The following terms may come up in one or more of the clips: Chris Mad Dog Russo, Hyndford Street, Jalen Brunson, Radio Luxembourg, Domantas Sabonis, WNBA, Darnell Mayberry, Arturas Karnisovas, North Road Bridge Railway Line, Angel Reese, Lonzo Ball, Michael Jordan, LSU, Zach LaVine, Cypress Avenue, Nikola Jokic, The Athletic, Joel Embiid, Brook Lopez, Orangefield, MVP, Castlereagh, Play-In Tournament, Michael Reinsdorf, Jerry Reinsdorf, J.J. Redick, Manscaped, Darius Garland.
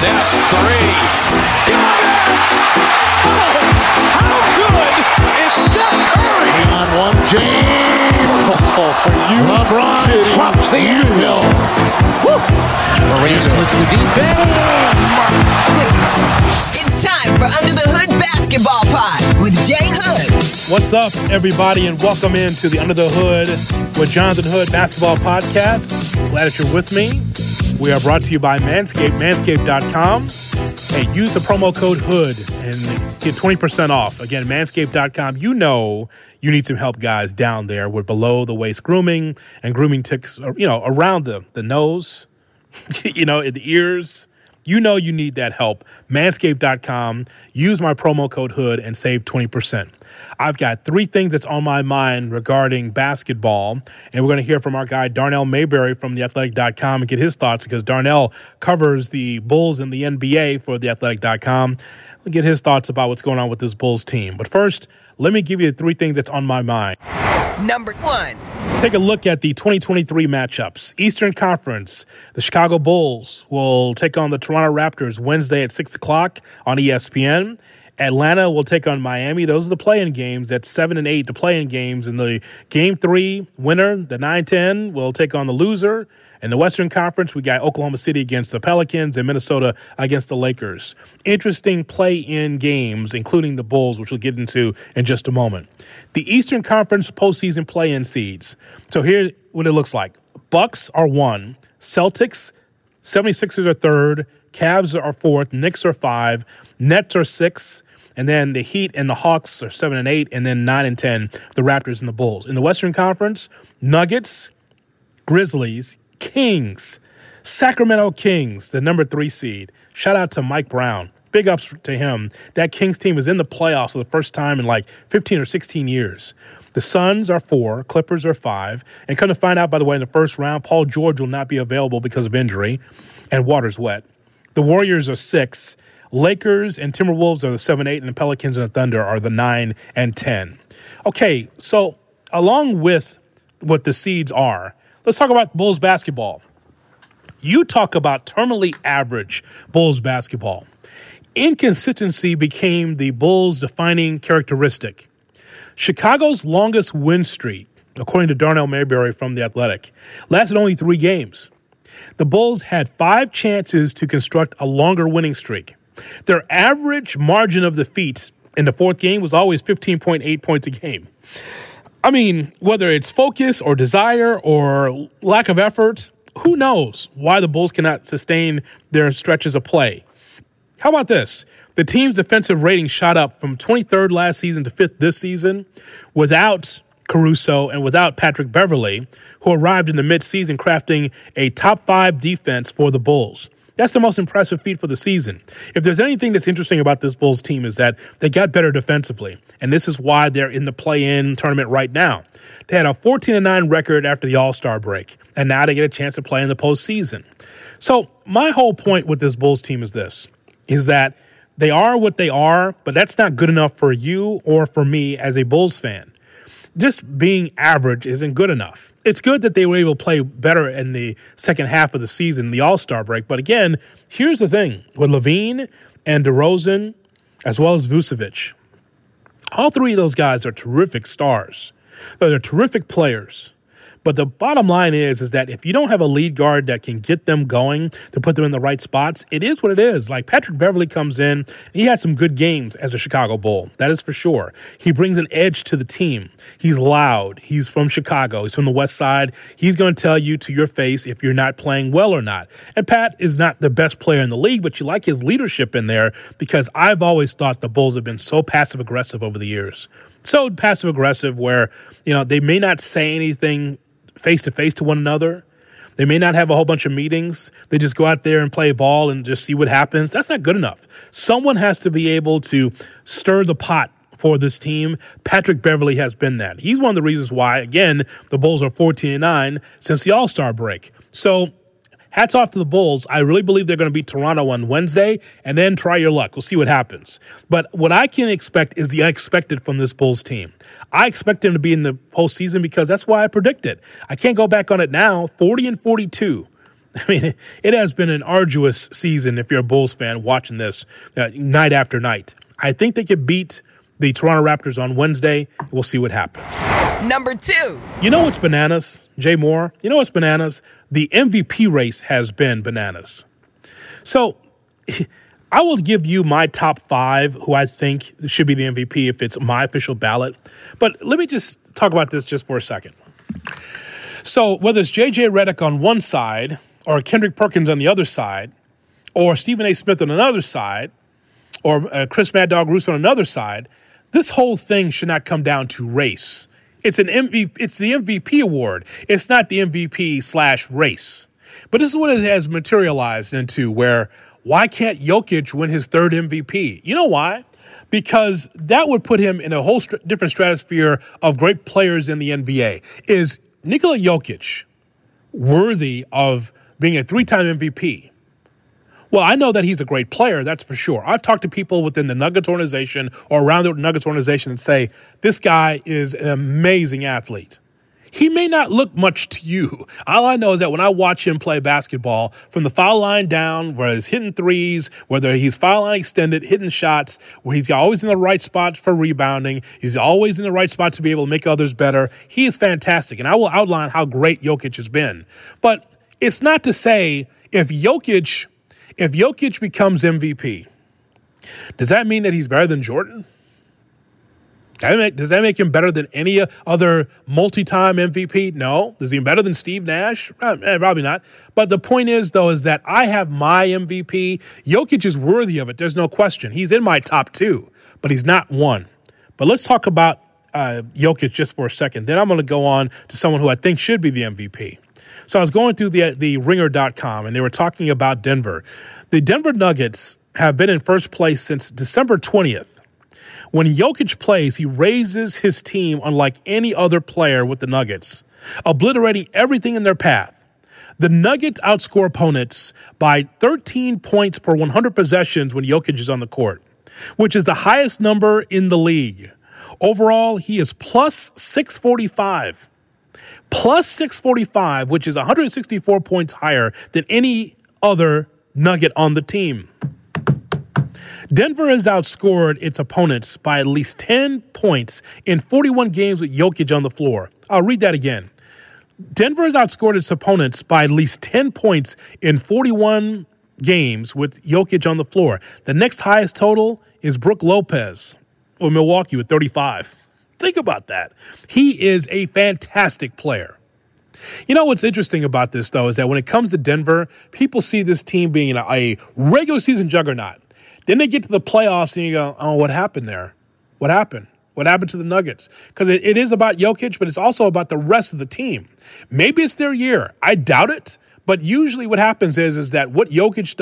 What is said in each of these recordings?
Steph, three. Got it! Oh, how good is Steph Curry? On one, James. LeBron drops the anvil. Durant puts the defense. It's time for Under the Hood Basketball Pod with Jay Hood. What's up, everybody, and welcome in to the Under the Hood with Jonathan Hood Basketball Podcast. Glad that you're with me. We are brought to you by Manscaped, manscaped.com. Hey, use the promo code HOOD and get 20% off. Again, manscaped.com. You know you need some help, guys, down there with below-the-waist grooming and grooming ticks, you know, around the nose, you know, in the ears. You know you need that help. Manscaped.com. Use my promo code HOOD and save 20%. I've got three things that's on my mind regarding basketball, and we're going to hear from our guy Darnell Mayberry from theathletic.com and get his thoughts because Darnell covers the Bulls and the NBA for theathletic.com. We'll get his thoughts about what's going on with this Bulls team. But first, let me give you the three things that's on my mind. Number one. Let's take a look at the 2023 matchups. Eastern Conference, the Chicago Bulls will take on the Toronto Raptors Wednesday at 6 o'clock on ESPN. Atlanta will take on Miami. Those are the play-in games. That's 7 and 8, the play-in games. And the Game 3 winner, the 9-10, will take on the loser. In the Western Conference, we got Oklahoma City against the Pelicans and Minnesota against the Lakers. Interesting play-in games, including the Bulls, which we'll get into in just a moment. The Eastern Conference postseason play-in seeds. So here's what it looks like. Bucks are 1. Celtics, 76ers are 3rd. Cavs are 4th. Knicks are 5. Nets are 6. And then the Heat and the Hawks are 7 and 8, and then 9 and 10, the Raptors and the Bulls. In the Western Conference, Nuggets, Grizzlies, Kings, Sacramento Kings, the number 3 seed. Shout out to Mike Brown. Big ups to him. That Kings team is in the playoffs for the first time in like 15 or 16 years. The Suns are 4, Clippers are 5. And come to find out, by the way, in the first round, Paul George will not be available because of injury, and water's wet. The Warriors are 6. Lakers and Timberwolves are the 7-8, and the Pelicans and the Thunder are the 9 and 10. Okay, so along with what the seeds are, let's talk about Bulls basketball. You talk about terminally average Bulls basketball. Inconsistency became the Bulls' defining characteristic. Chicago's longest win streak, according to Darnell Mayberry from The Athletic, lasted only 3 games. The Bulls had 5 chances to construct a longer winning streak. Their average margin of defeat in the 4th game was always 15.8 points a game. I mean, whether it's focus or desire or lack of effort, who knows why the Bulls cannot sustain their stretches of play. How about this? The team's defensive rating shot up from 23rd last season to 5th this season without Caruso and without Patrick Beverley, who arrived in the midseason crafting a top-5 defense for the Bulls. That's the most impressive feat for the season. If there's anything that's interesting about this Bulls team is that they got better defensively, and this is why they're in the play-in tournament right now. They had a 14-9 record after the All-Star break, and now they get a chance to play in the postseason. So my whole point with this Bulls team is this, is that they are what they are, but that's not good enough for you or for me as a Bulls fan. Just being average isn't good enough. It's good that they were able to play better in the second half of the season, the All-Star break. But again, here's the thing. With LaVine and DeRozan, as well as Vucevic, all three of those guys are terrific stars. They're terrific players. But the bottom line is that if you don't have a lead guard that can get them going to put them in the right spots, it is what it is. Like Patrick Beverley comes in, he had some good games as a Chicago Bull. That is for sure. He brings an edge to the team. He's loud. He's from Chicago. He's from the West Side. He's going to tell you to your face if you're not playing well or not. And Pat is not the best player in the league, but you like his leadership in there because I've always thought the Bulls have been so passive-aggressive over the years. So passive-aggressive where, you know, they may not say anything face-to-face to one another. They may not have a whole bunch of meetings. They just go out there and play ball and just see what happens. That's not good enough. Someone has to be able to stir the pot for this team. Patrick Beverley has been that. He's one of the reasons why, again, the Bulls are 14-9 since the All-Star break. So hats off to the Bulls. I really believe they're going to beat Toronto on Wednesday, and then try your luck. We'll see what happens. But what I can expect is the unexpected from this Bulls team. I expect them to be in the postseason because that's why I predicted. I can't go back on it now. 40-42. I mean, it has been an arduous season if you're a Bulls fan watching this night after night. I think they could beat the Toronto Raptors on Wednesday. We'll see what happens. Number two. You know what's bananas, Jay Moore? You know what's bananas? The MVP race has been bananas. So I will give you my top five who I think should be the MVP if it's my official ballot. But let me just talk about this just for a second. So whether it's J.J. Redick on one side or Kendrick Perkins on the other side or Stephen A. Smith on another side or Chris Mad Dog Russo on another side, this whole thing should not come down to race. It's the MVP award. It's not the MVP / race. But this is what it has materialized into, where why can't Jokic win his third MVP? You know why? Because that would put him in a whole different stratosphere of great players in the NBA. Is Nikola Jokic worthy of being a three-time MVP? Well, I know that he's a great player, that's for sure. I've talked to people within the Nuggets organization or around the Nuggets organization and say, this guy is an amazing athlete. He may not look much to you. All I know is that when I watch him play basketball, from the foul line down, whether he's hitting threes, whether he's foul line extended, hitting shots, where he's always in the right spot for rebounding, he's always in the right spot to be able to make others better, he is fantastic. And I will outline how great Jokic has been. But it's not to say if Jokic becomes MVP, does that mean that he's better than Jordan? Does that make him better than any other multi-time MVP? No. Is he better than Steve Nash? Probably not. But the point is, though, is that I have my MVP. Jokic is worthy of it. There's no question. He's in my top two, but he's not one. But let's talk about Jokic just for a second. Then I'm going to go on to someone who I think should be the MVP. So I was going through the ringer.com, and they were talking about Denver. The Denver Nuggets have been in first place since December 20th. When Jokic plays, he raises his team unlike any other player with the Nuggets, obliterating everything in their path. The Nuggets outscore opponents by 13 points per 100 possessions when Jokic is on the court, which is the highest number in the league. Overall, he is +645. +645, which is 164 points higher than any other Nugget on the team. Denver has outscored its opponents by at least 10 points in 41 games with Jokic on the floor. I'll read that again. Denver has outscored its opponents by at least 10 points in 41 games with Jokic on the floor. The next highest total is Brook Lopez of Milwaukee with 35. Think about that. He is a fantastic player. You know what's interesting about this, though, is that when it comes to Denver, people see this team being a regular season juggernaut. Then they get to the playoffs and you go, oh, what happened there? What happened? What happened to the Nuggets? Because it is about Jokic, but it's also about the rest of the team. Maybe it's their year. I doubt it. But usually what happens is that what Jokic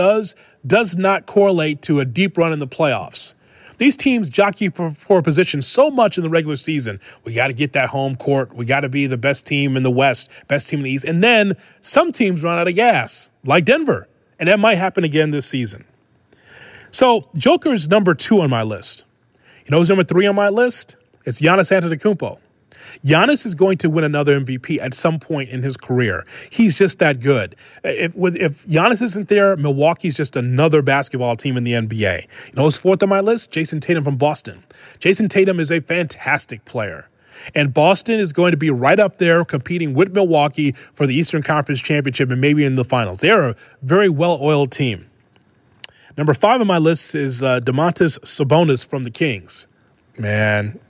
does not correlate to a deep run in the playoffs. These teams jockey for position so much in the regular season. We got to get that home court. We got to be the best team in the West, best team in the East. And then some teams run out of gas, like Denver. And that might happen again this season. So, Joker is number two on my list. You know who's number three on my list? It's Giannis Antetokounmpo. Giannis is going to win another MVP at some point in his career. He's just that good. If Giannis isn't there, Milwaukee's just another basketball team in the NBA. You know who's fourth on my list? Jason Tatum from Boston. Jason Tatum is a fantastic player. And Boston is going to be right up there competing with Milwaukee for the Eastern Conference Championship and maybe in the finals. They're a very well-oiled team. Number five on my list is Domantas Sabonis from the Kings. Man,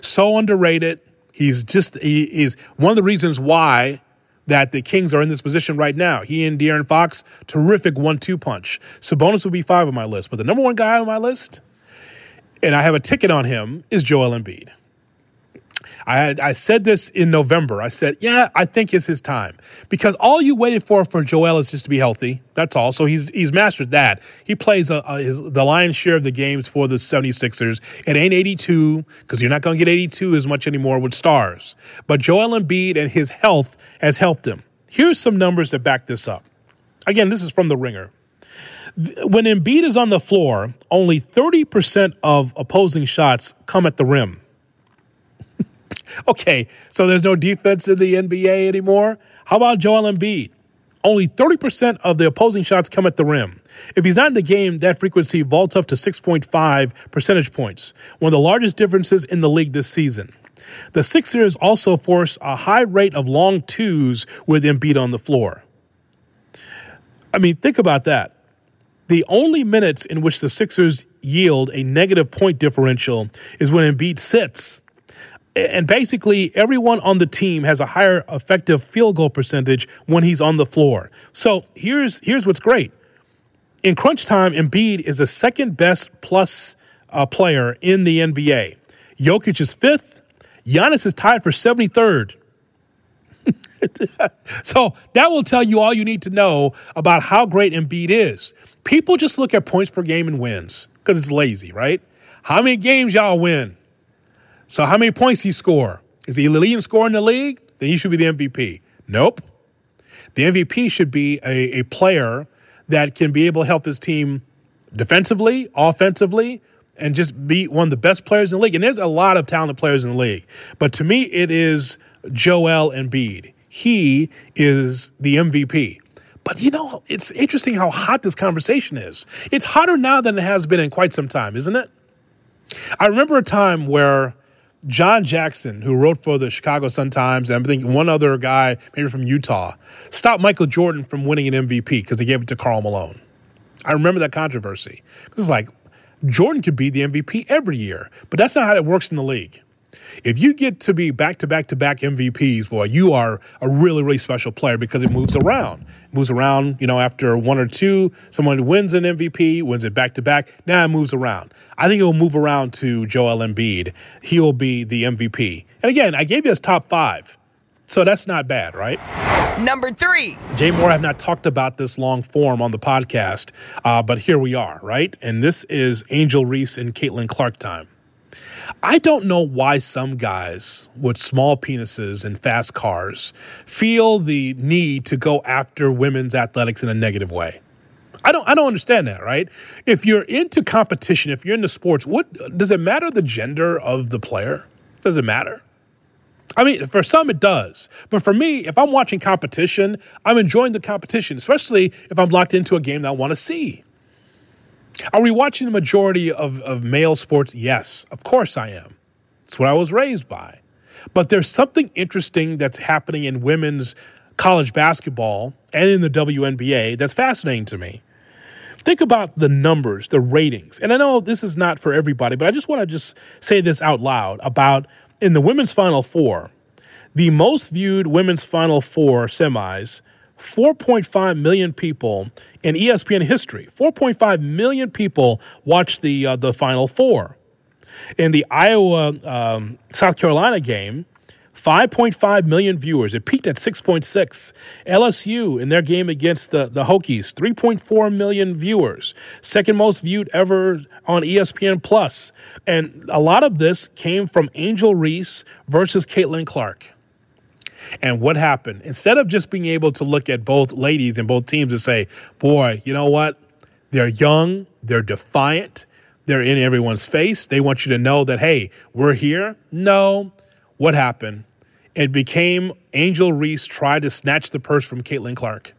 so underrated. He is one of the reasons why that the Kings are in this position right now. He and De'Aaron Fox, terrific 1-2 punch. Sabonis would be five on my list. But the number one guy on my list, and I have a ticket on him, is Joel Embiid. I said this in November. I said, yeah, I think it's his time. Because all you waited for Joel is just to be healthy. That's all. So he's mastered that. He plays the lion's share of the games for the 76ers. It ain't 82, because you're not going to get 82 as much anymore with stars. But Joel Embiid and his health has helped him. Here's some numbers that back this up. Again, this is from The Ringer. When Embiid is on the floor, only 30% of opposing shots come at the rim. Okay, so there's no defense in the NBA anymore. How about Joel Embiid? Only 30% of the opposing shots come at the rim. If he's not in the game, that frequency vaults up to 6.5 percentage points, one of the largest differences in the league this season. The Sixers also force a high rate of long twos with Embiid on the floor. I mean, think about that. The only minutes in which the Sixers yield a negative point differential is when Embiid sits. And basically, everyone on the team has a higher effective field goal percentage when he's on the floor. So here's what's great. In crunch time, Embiid is the second best plus player in the NBA. Jokic is fifth. Giannis is tied for 73rd. So that will tell you all you need to know about how great Embiid is. People just look at points per game and wins because it's lazy, right? How many games y'all win? So how many points he score? Is he the leading scorer in the league? Then he should be the MVP. Nope. The MVP should be a player that can be able to help his team defensively, offensively, and just be one of the best players in the league. And there's a lot of talented players in the league. But to me, it is Joel Embiid. He is the MVP. But, you know, it's interesting how hot this conversation is. It's hotter now than it has been in quite some time, isn't it? I remember a time where John Jackson, who wrote for the Chicago Sun-Times, and I think one other guy, maybe from Utah, stopped Michael Jordan from winning an MVP because they gave it to Karl Malone. I remember that controversy. It's like, Jordan could be the MVP every year, but that's not how it works in the league. If you get to be back-to-back-to-back MVPs, boy, you are a really, really special player because it moves around. It moves around, you know, after one or two, someone wins an MVP, wins it back-to-back. Now it moves around. I think it will move around to Joel Embiid. He will be the MVP. And again, I gave you his top five, so that's not bad, right? Number three. Jay Moore, I have not talked about this long form on the podcast, but here we are, right? And this is Angel Reese and Caitlin Clark time. I don't know why some guys with small penises and fast cars feel the need to go after women's athletics in a negative way. I don't understand that, right? If you're into competition, if you're into sports, what does it matter the gender of the player? Does it matter? I mean, for some it does. But for me, if I'm watching competition, I'm enjoying the competition, especially if I'm locked into a game that I want to see. Are we watching the majority of male sports? Yes, of course I am. It's what I was raised by. But there's something interesting that's happening in women's college basketball and in the WNBA that's fascinating to me. Think about the numbers, the ratings. And I know this is not for everybody, but I just want to say this out loud about in the women's Final Four, the most viewed women's Final Four semis, 4.5 million people in ESPN history. 4.5 million people watched the Final Four. In the Iowa-South Carolina game, 5.5 million viewers. It peaked at 6.6. LSU in their game against the Hokies, 3.4 million viewers. Second most viewed ever on ESPN+. And a lot of this came from Angel Reese versus Caitlin Clark. And what happened? Instead of just being able to look at both ladies and both teams and say, boy, you know what? They're young. They're defiant. They're in everyone's face. They want you to know that, hey, we're here. No. What happened? It became Angel Reese tried to snatch the purse from Caitlin Clark.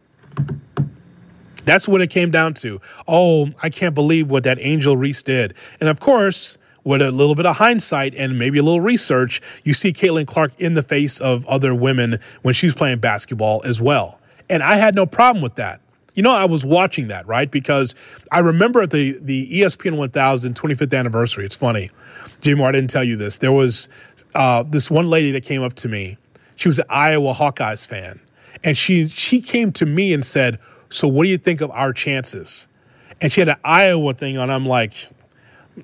That's what it came down to. Oh, I can't believe what that Angel Reese did. And, of course, with a little bit of hindsight and maybe a little research, you see Caitlin Clark in the face of other women when she's playing basketball as well. And I had no problem with that. You know, I was watching that, right? Because I remember at the ESPN 1000 25th anniversary. It's funny. Jay Moore, I didn't tell you this. There was this one lady that came up to me. She was an Iowa Hawkeyes fan. And she came to me and said, so what do you think of our chances? And she had an Iowa thing on. I'm like,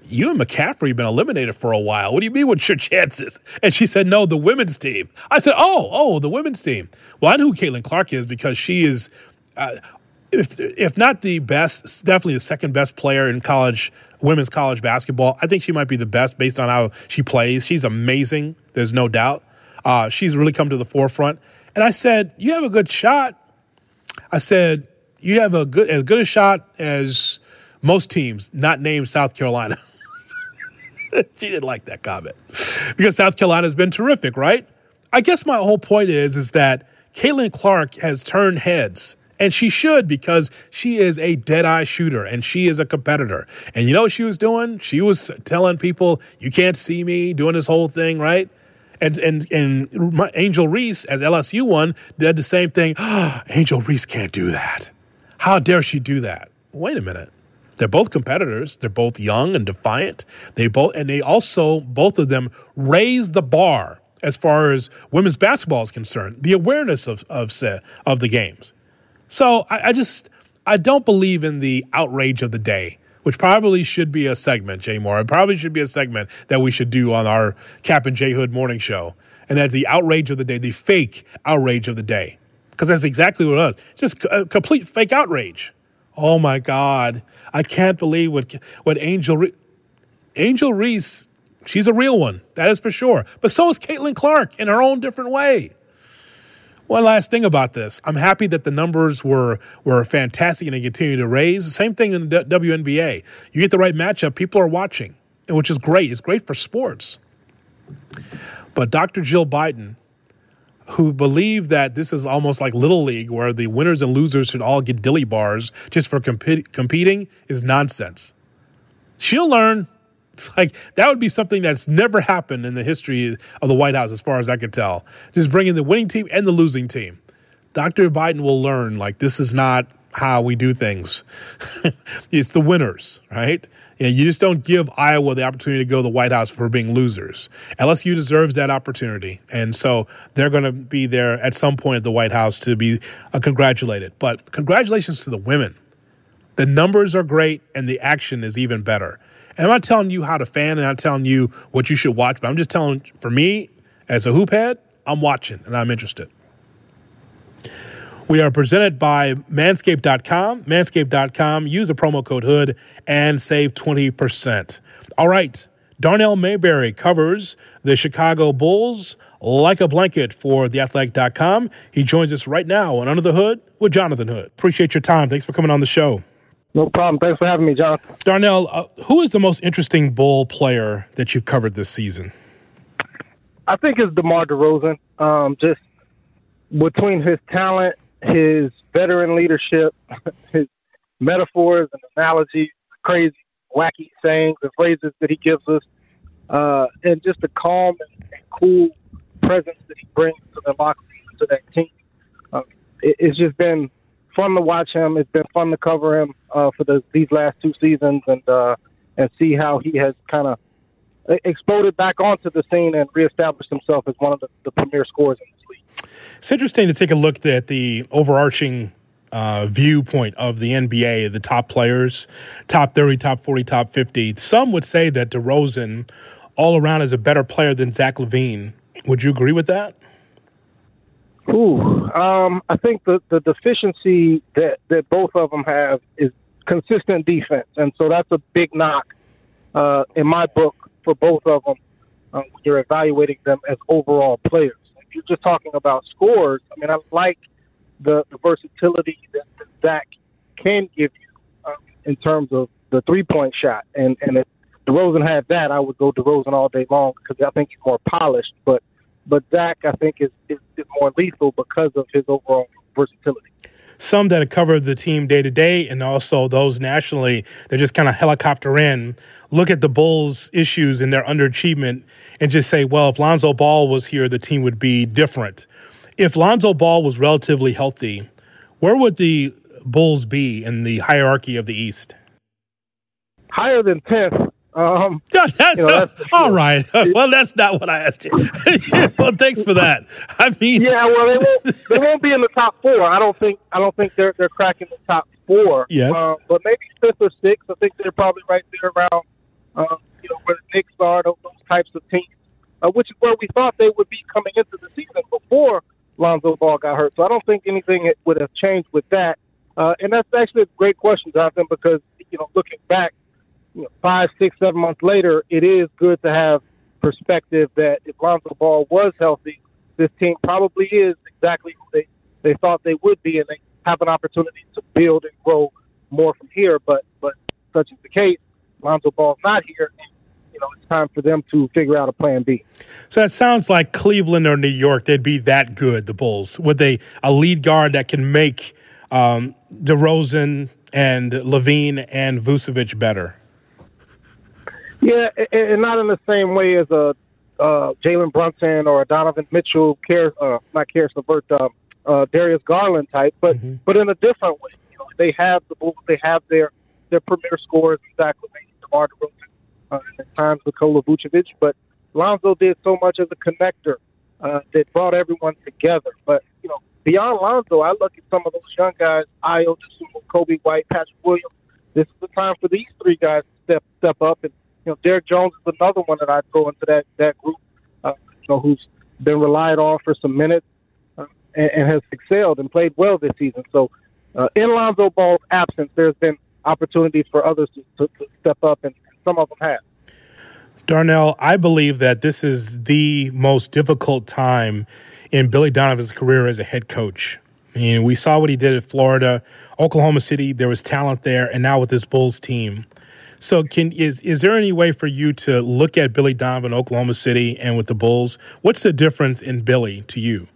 you and McCaffrey have been eliminated for a while. What do you mean, what's your chances? And she said, no, the women's team. I said, oh, the women's team. Well, I know who Caitlin Clark is because she is, if not the best, definitely the second best player in women's college basketball. I think she might be the best based on how she plays. She's amazing. There's no doubt. She's really come to the forefront. And I said, you have a good shot. I said, you have as good a shot as most teams, not named South Carolina. She didn't like that comment because South Carolina's been terrific, right? I guess my whole point is that Caitlin Clark has turned heads And she should, because she is a dead-eye shooter and she is a competitor. And you know what she was doing? She was telling people, you can't see me, doing this whole thing, right? And Angel Reese, as LSU won, did the same thing. Oh, Angel Reese can't do that. How dare she do that? Wait a minute. They're both competitors. They're both young and defiant. Both of them raised the bar as far as women's basketball is concerned, the awareness of the games. So I don't believe in the outrage of the day, which probably should be a segment, Jay Moore. It probably should be a segment that we should do on our Cap and Jay Hood morning show. And that the outrage of the day, the fake outrage of the day, because that's exactly what it was. It's just a complete fake outrage. Oh, my God. I can't believe what Angel Reese, she's a real one. That is for sure. But so is Caitlin Clark in her own different way. One last thing about this. I'm happy that the numbers were fantastic and they continue to raise. The same thing in the WNBA. You get the right matchup, people are watching, which is great. It's great for sports. But Dr. Jill Biden, who believe that this is almost like Little League, where the winners and losers should all get dilly bars just for competing, is nonsense. She'll learn. It's like that would be something that's never happened in the history of the White House, as far as I could tell. Just bringing the winning team and the losing team. Dr. Biden will learn, like, this is not how we do things. It's the winners, right? And you just don't give Iowa the opportunity to go to the White House for being losers. LSU deserves that opportunity. And so they're going to be there at some point at the White House to be congratulated. But congratulations to the women. The numbers are great and the action is even better. And I'm not telling you how to fan and I'm not telling you what you should watch, but I'm just telling, for me, as a hoop head, I'm watching and I'm interested. We are presented by Manscaped.com. Manscaped.com. Use the promo code HOOD and save 20%. All right. Darnell Mayberry covers the Chicago Bulls like a blanket for TheAthletic.com. He joins us right now on Under the Hood with Jonathan Hood. Appreciate your time. Thanks for coming on the show. No problem. Thanks for having me, John. Darnell, who is the most interesting Bull player that you've covered this season? I think it's DeMar DeRozan. Just between his talent, his veteran leadership, his metaphors and analogies, crazy, wacky sayings and phrases that he gives us, and just the calm and cool presence that he brings to the locker room, to that team. It's just been fun to watch him. It's been fun to cover him for these last two seasons and see how he has kind of exploded back onto the scene and reestablished himself as one of the premier scorers in this league. It's interesting to take a look at the overarching viewpoint of the NBA, the top players, top 30, top 40, top 50. Some would say that DeRozan all around is a better player than Zach LaVine. Would you agree with that? I think the deficiency that both of them have is consistent defense. And so that's a big knock in my book for both of them when you're evaluating them as overall players. If you're just talking about scores, I mean, I like the versatility that Zach can give you in terms of the three-point shot. And if DeRozan had that, I would go DeRozan all day long because I think he's more polished. But Zach, I think, is more lethal because of his overall versatility. Some that have covered the team day-to-day and also those nationally, they just kind of helicopter in, look at the Bulls' issues and their underachievement and just say, well, if Lonzo Ball was here, the team would be different. If Lonzo Ball was relatively healthy, where would the Bulls be in the hierarchy of the East? Higher than 10th. That's all right. Well, that's not what I asked you. Well, thanks for that. I mean, yeah. Well, they won't be in the top four. I don't think they're cracking the top four. Yes. But maybe fifth or sixth. I think they're probably right there around where the Knicks are. Those types of teams, which is where we thought they would be coming into the season before Lonzo Ball got hurt. So I don't think anything would have changed with that. And that's actually a great question, Jonathan, because looking back, 5, 6, 7 months later, it is good to have perspective that if Lonzo Ball was healthy, this team probably is exactly who they thought they would be, and they have an opportunity to build and grow more from here. But such is the case. Lonzo Ball's not here, and it's time for them to figure out a plan B. So that sounds like Cleveland or New York. They'd be that good, the Bulls, with a lead guard that can make DeRozan and LaVine and Vucevic better? Yeah, and not in the same way as a Jalen Brunson or a Donovan Mitchell, Darius Garland type, but in a different way. You know, they have the Bulls, they have their premier scorers, Zach LaVine, DeMar DeRozan, at times Nikola Vucevic, but Lonzo did so much as a connector that brought everyone together. But, you know, beyond Lonzo, I look at some of those young guys, Ayo Dosunmu, Coby White, Patrick Williams. This is the time for these three guys to step up. And, you know, Derrick Jones is another one that I'd throw into that group, who's been relied on for some minutes and has excelled and played well this season. So in Lonzo Ball's absence, there's been opportunities for others to step up, and some of them have. Darnell, I believe that this is the most difficult time in Billy Donovan's career as a head coach. I mean, we saw what he did at Florida, Oklahoma City. There was talent there, and now with this Bulls team. So, is there any way for you to look at Billy Donovan, Oklahoma City, and with the Bulls? What's the difference in Billy to you?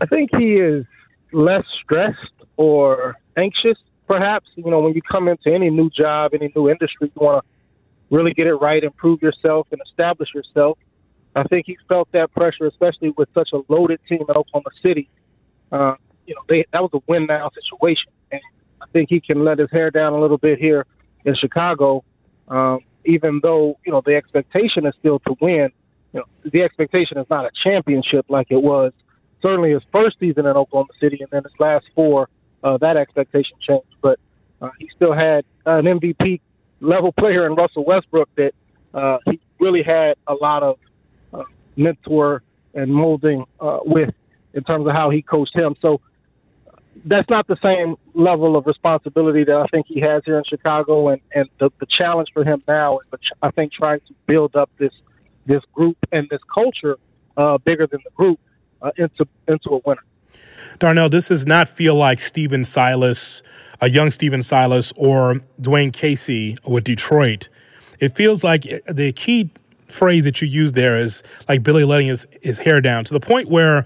I think he is less stressed or anxious. Perhaps, you know, when you come into any new job, any new industry, you want to really get it right, improve yourself, and establish yourself. I think he felt that pressure, especially with such a loaded team at Oklahoma City. That was a win-now situation. And I think he can let his hair down a little bit here in Chicago, even though, you know, the expectation is still to win. You know, the expectation is not a championship like it was certainly his first season in Oklahoma City, and then his last four. That expectation changed, but he still had an MVP-level player in Russell Westbrook that he really had a lot of mentor and molding with in terms of how he coached him. So that's not the same level of responsibility that I think he has here in Chicago, and the challenge for him now is, I think, trying to build up this group and this culture bigger than the group into a winner. Darnell, this does not feel like a young Steven Silas or Dwayne Casey with Detroit. It feels like the key phrase that you use there is like Billy letting his hair down, to the point where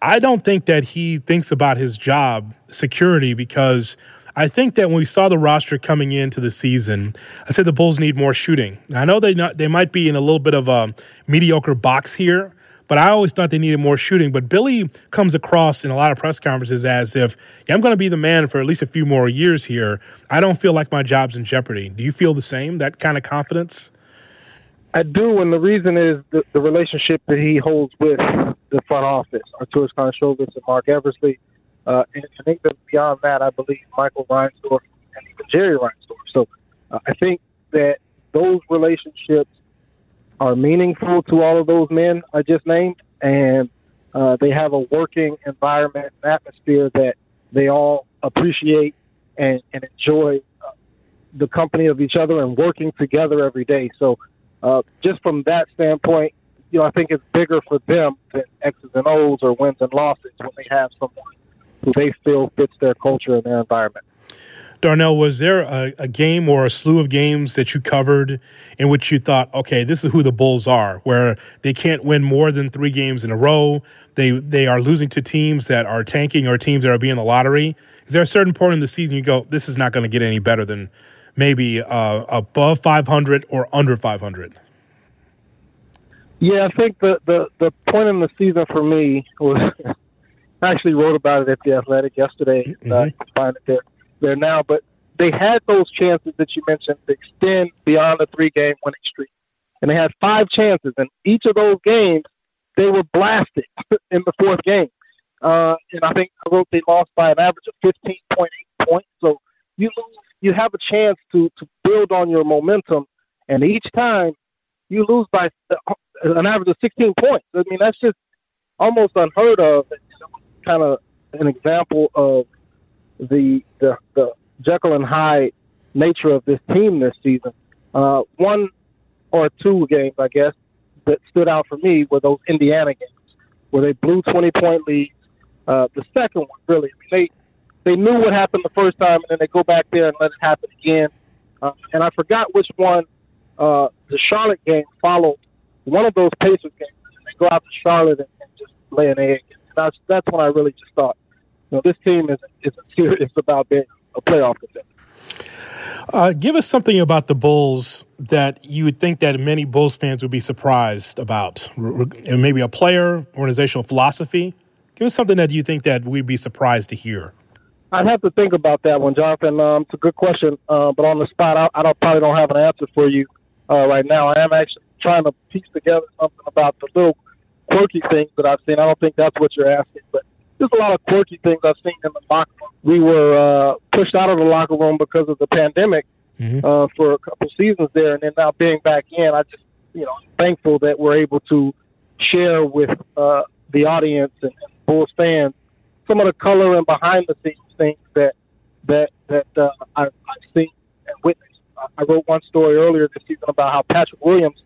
I don't think that he thinks about his job security, because I think that when we saw the roster coming into the season, I said the Bulls need more shooting. Now, I know they might be in a little bit of a mediocre box here, but I always thought they needed more shooting. But Billy comes across in a lot of press conferences as if, I'm going to be the man for at least a few more years here. I don't feel like my job's in jeopardy. Do you feel the same, that kind of confidence? I do, and the reason is the relationship that he holds with the front office, Arturas Karnisovas and Mark Eversley. And I think that beyond that, I believe Michael Reinsdorf and even Jerry Reinsdorf. So I think that those relationships are meaningful to all of those men I just named, and they have a working environment and atmosphere that they all appreciate and enjoy the company of each other and working together every day. So just from that standpoint, you know, I think it's bigger for them than X's and O's or wins and losses when they have someone who they feel fits their culture and their environment. Darnell, was there a game or a slew of games that you covered in which you thought, okay, this is who the Bulls are, where they can't win more than 3 games in a row, they are losing to teams that are tanking or teams that are being the lottery? Is there a certain point in the season you go, this is not going to get any better than maybe above 500 or under 500? Yeah, I think the point in the season for me was – I actually wrote about it at The Athletic yesterday. Mm-hmm. I can find it there now, but they had those chances that you mentioned to extend beyond the 3-game winning streak. And they had 5 chances, and each of those games, they were blasted in the 4th game. And I think I wrote they lost by an average of 15.8 points. So you have a chance to build on your momentum, and each time you lose by an average of 16 points. I mean, that's just almost unheard of. It's kind of an example of the Jekyll and Hyde nature of this team this season. One or two games, I guess, that stood out for me were those Indiana games where they blew 20-point leads. The second one, really, I mean, they knew what happened the first time, and then they go back there and let it happen again. And I forgot which one. The Charlotte game followed one of those Pacers games, and they go out to Charlotte and just lay an egg. And that's when I really just thought, So this team is serious about being a playoff contender. Give us something about the Bulls that you would think that many Bulls fans would be surprised about, and maybe a player, organizational philosophy. Give us something that you think that we'd be surprised to hear. I'd have to think about that one, Jonathan. It's a good question, but on the spot, I probably don't have an answer for you right now. I am actually trying to piece together something about the little quirky things that I've seen. I don't think that's what you're asking, but there's a lot of quirky things I've seen in the locker room. We were pushed out of the locker room because of the pandemic for a couple seasons there, and then now being back in, I just, I'm thankful that we're able to share with the audience and Bulls fans some of the color and behind the scenes things that I've seen and witnessed. I wrote one story earlier this season about how Patrick Williams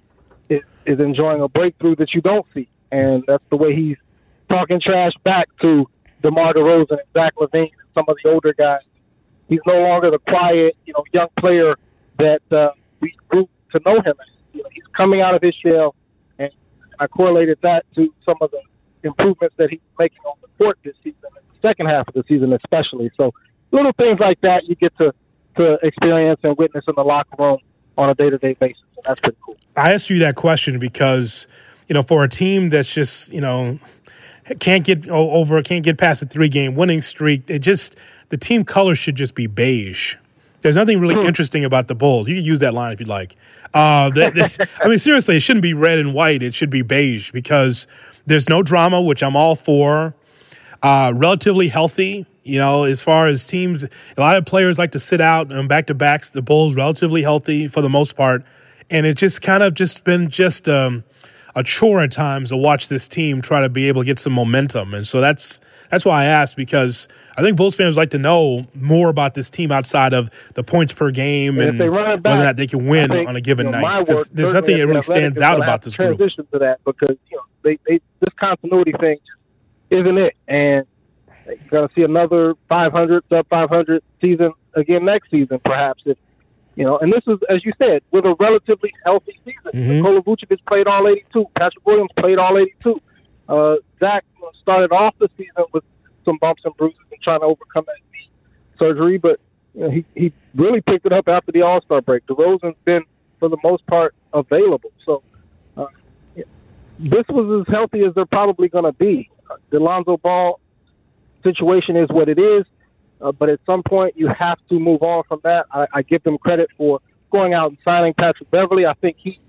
is enjoying a breakthrough that you don't see, and that's the way he's talking trash back to DeMar DeRozan and Zach LaVine and some of the older guys. He's no longer the quiet, young player that we grew to know him as. He's coming out of his shell, and I correlated that to some of the improvements that he's making on the court this season, in the second half of the season especially. So little things like that you get to experience and witness in the locker room on a day-to-day basis, and that's pretty cool. I asked you that question because, for a team that's just, can't get past a 3-game winning streak. The team color should just be beige. There's nothing really interesting about the Bulls. You can use that line if you'd like. Seriously, it shouldn't be red and white. It should be beige because there's no drama, which I'm all for. Relatively healthy, as far as teams, a lot of players like to sit out on back-to-backs. The Bulls relatively healthy for the most part. And it just kind of just been just a chore at times to watch this team try to be able to get some momentum. And so that's why I asked, because I think Bulls fans like to know more about this team outside of the points per game and whether or not they can win on a given night. Because there's nothing that really stands out about this group. Transition to that because this continuity thing isn't it, and you're going to see another 500 sub 500 season again next season, perhaps. If and this is, as you said, with a relatively healthy season. Nikola Vucevic played all 82. Patrick Williams played all 82. Zach started off the season with some bumps and bruises and trying to overcome that knee surgery, but he really picked it up after the All-Star break. DeRozan's been, for the most part, available. So this was as healthy as they're probably going to be. The Lonzo Ball situation is what it is. But at some point, you have to move on from that. I give them credit for going out and signing Patrick Beverley. I think he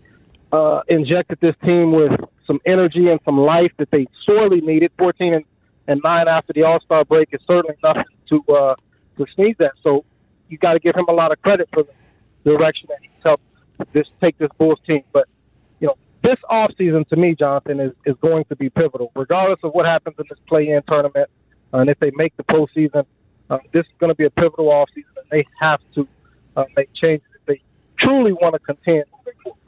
injected this team with some energy and some life that they sorely needed. 14-9 after the All-Star break is certainly nothing to sneeze at. So you got to give him a lot of credit for the direction that he's helped take this Bulls team. But, this offseason, to me, Jonathan, is going to be pivotal. Regardless of what happens in this play-in tournament and if they make the postseason, this is going to be a pivotal offseason, and they have to make changes if they truly want to contend moving forward.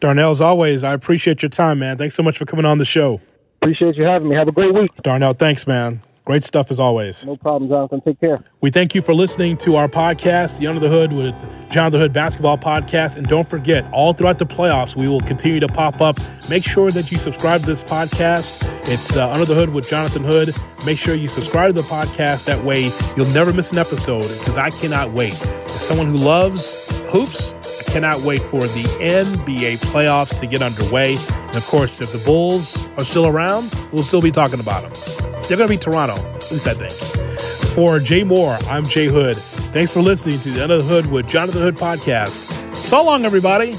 Darnell, as always, I appreciate your time, man. Thanks so much for coming on the show. Appreciate you having me. Have a great week. Darnell, thanks, man. Great stuff as always. No problem, Jonathan. Take care. We thank you for listening to our podcast, The Under the Hood with John the Hood Basketball Podcast. And don't forget, all throughout the playoffs, we will continue to pop up. Make sure that you subscribe to this podcast. It's Under the Hood with Jonathan Hood. Make sure you subscribe to the podcast. That way, you'll never miss an episode because I cannot wait. As someone who loves hoops, I cannot wait for the NBA playoffs to get underway. And, of course, if the Bulls are still around, we'll still be talking about them. They're going to be Toronto, at least I think. For Jay Moore, I'm Jay Hood. Thanks for listening to the Under the Hood with Jonathan Hood Podcast. So long, everybody.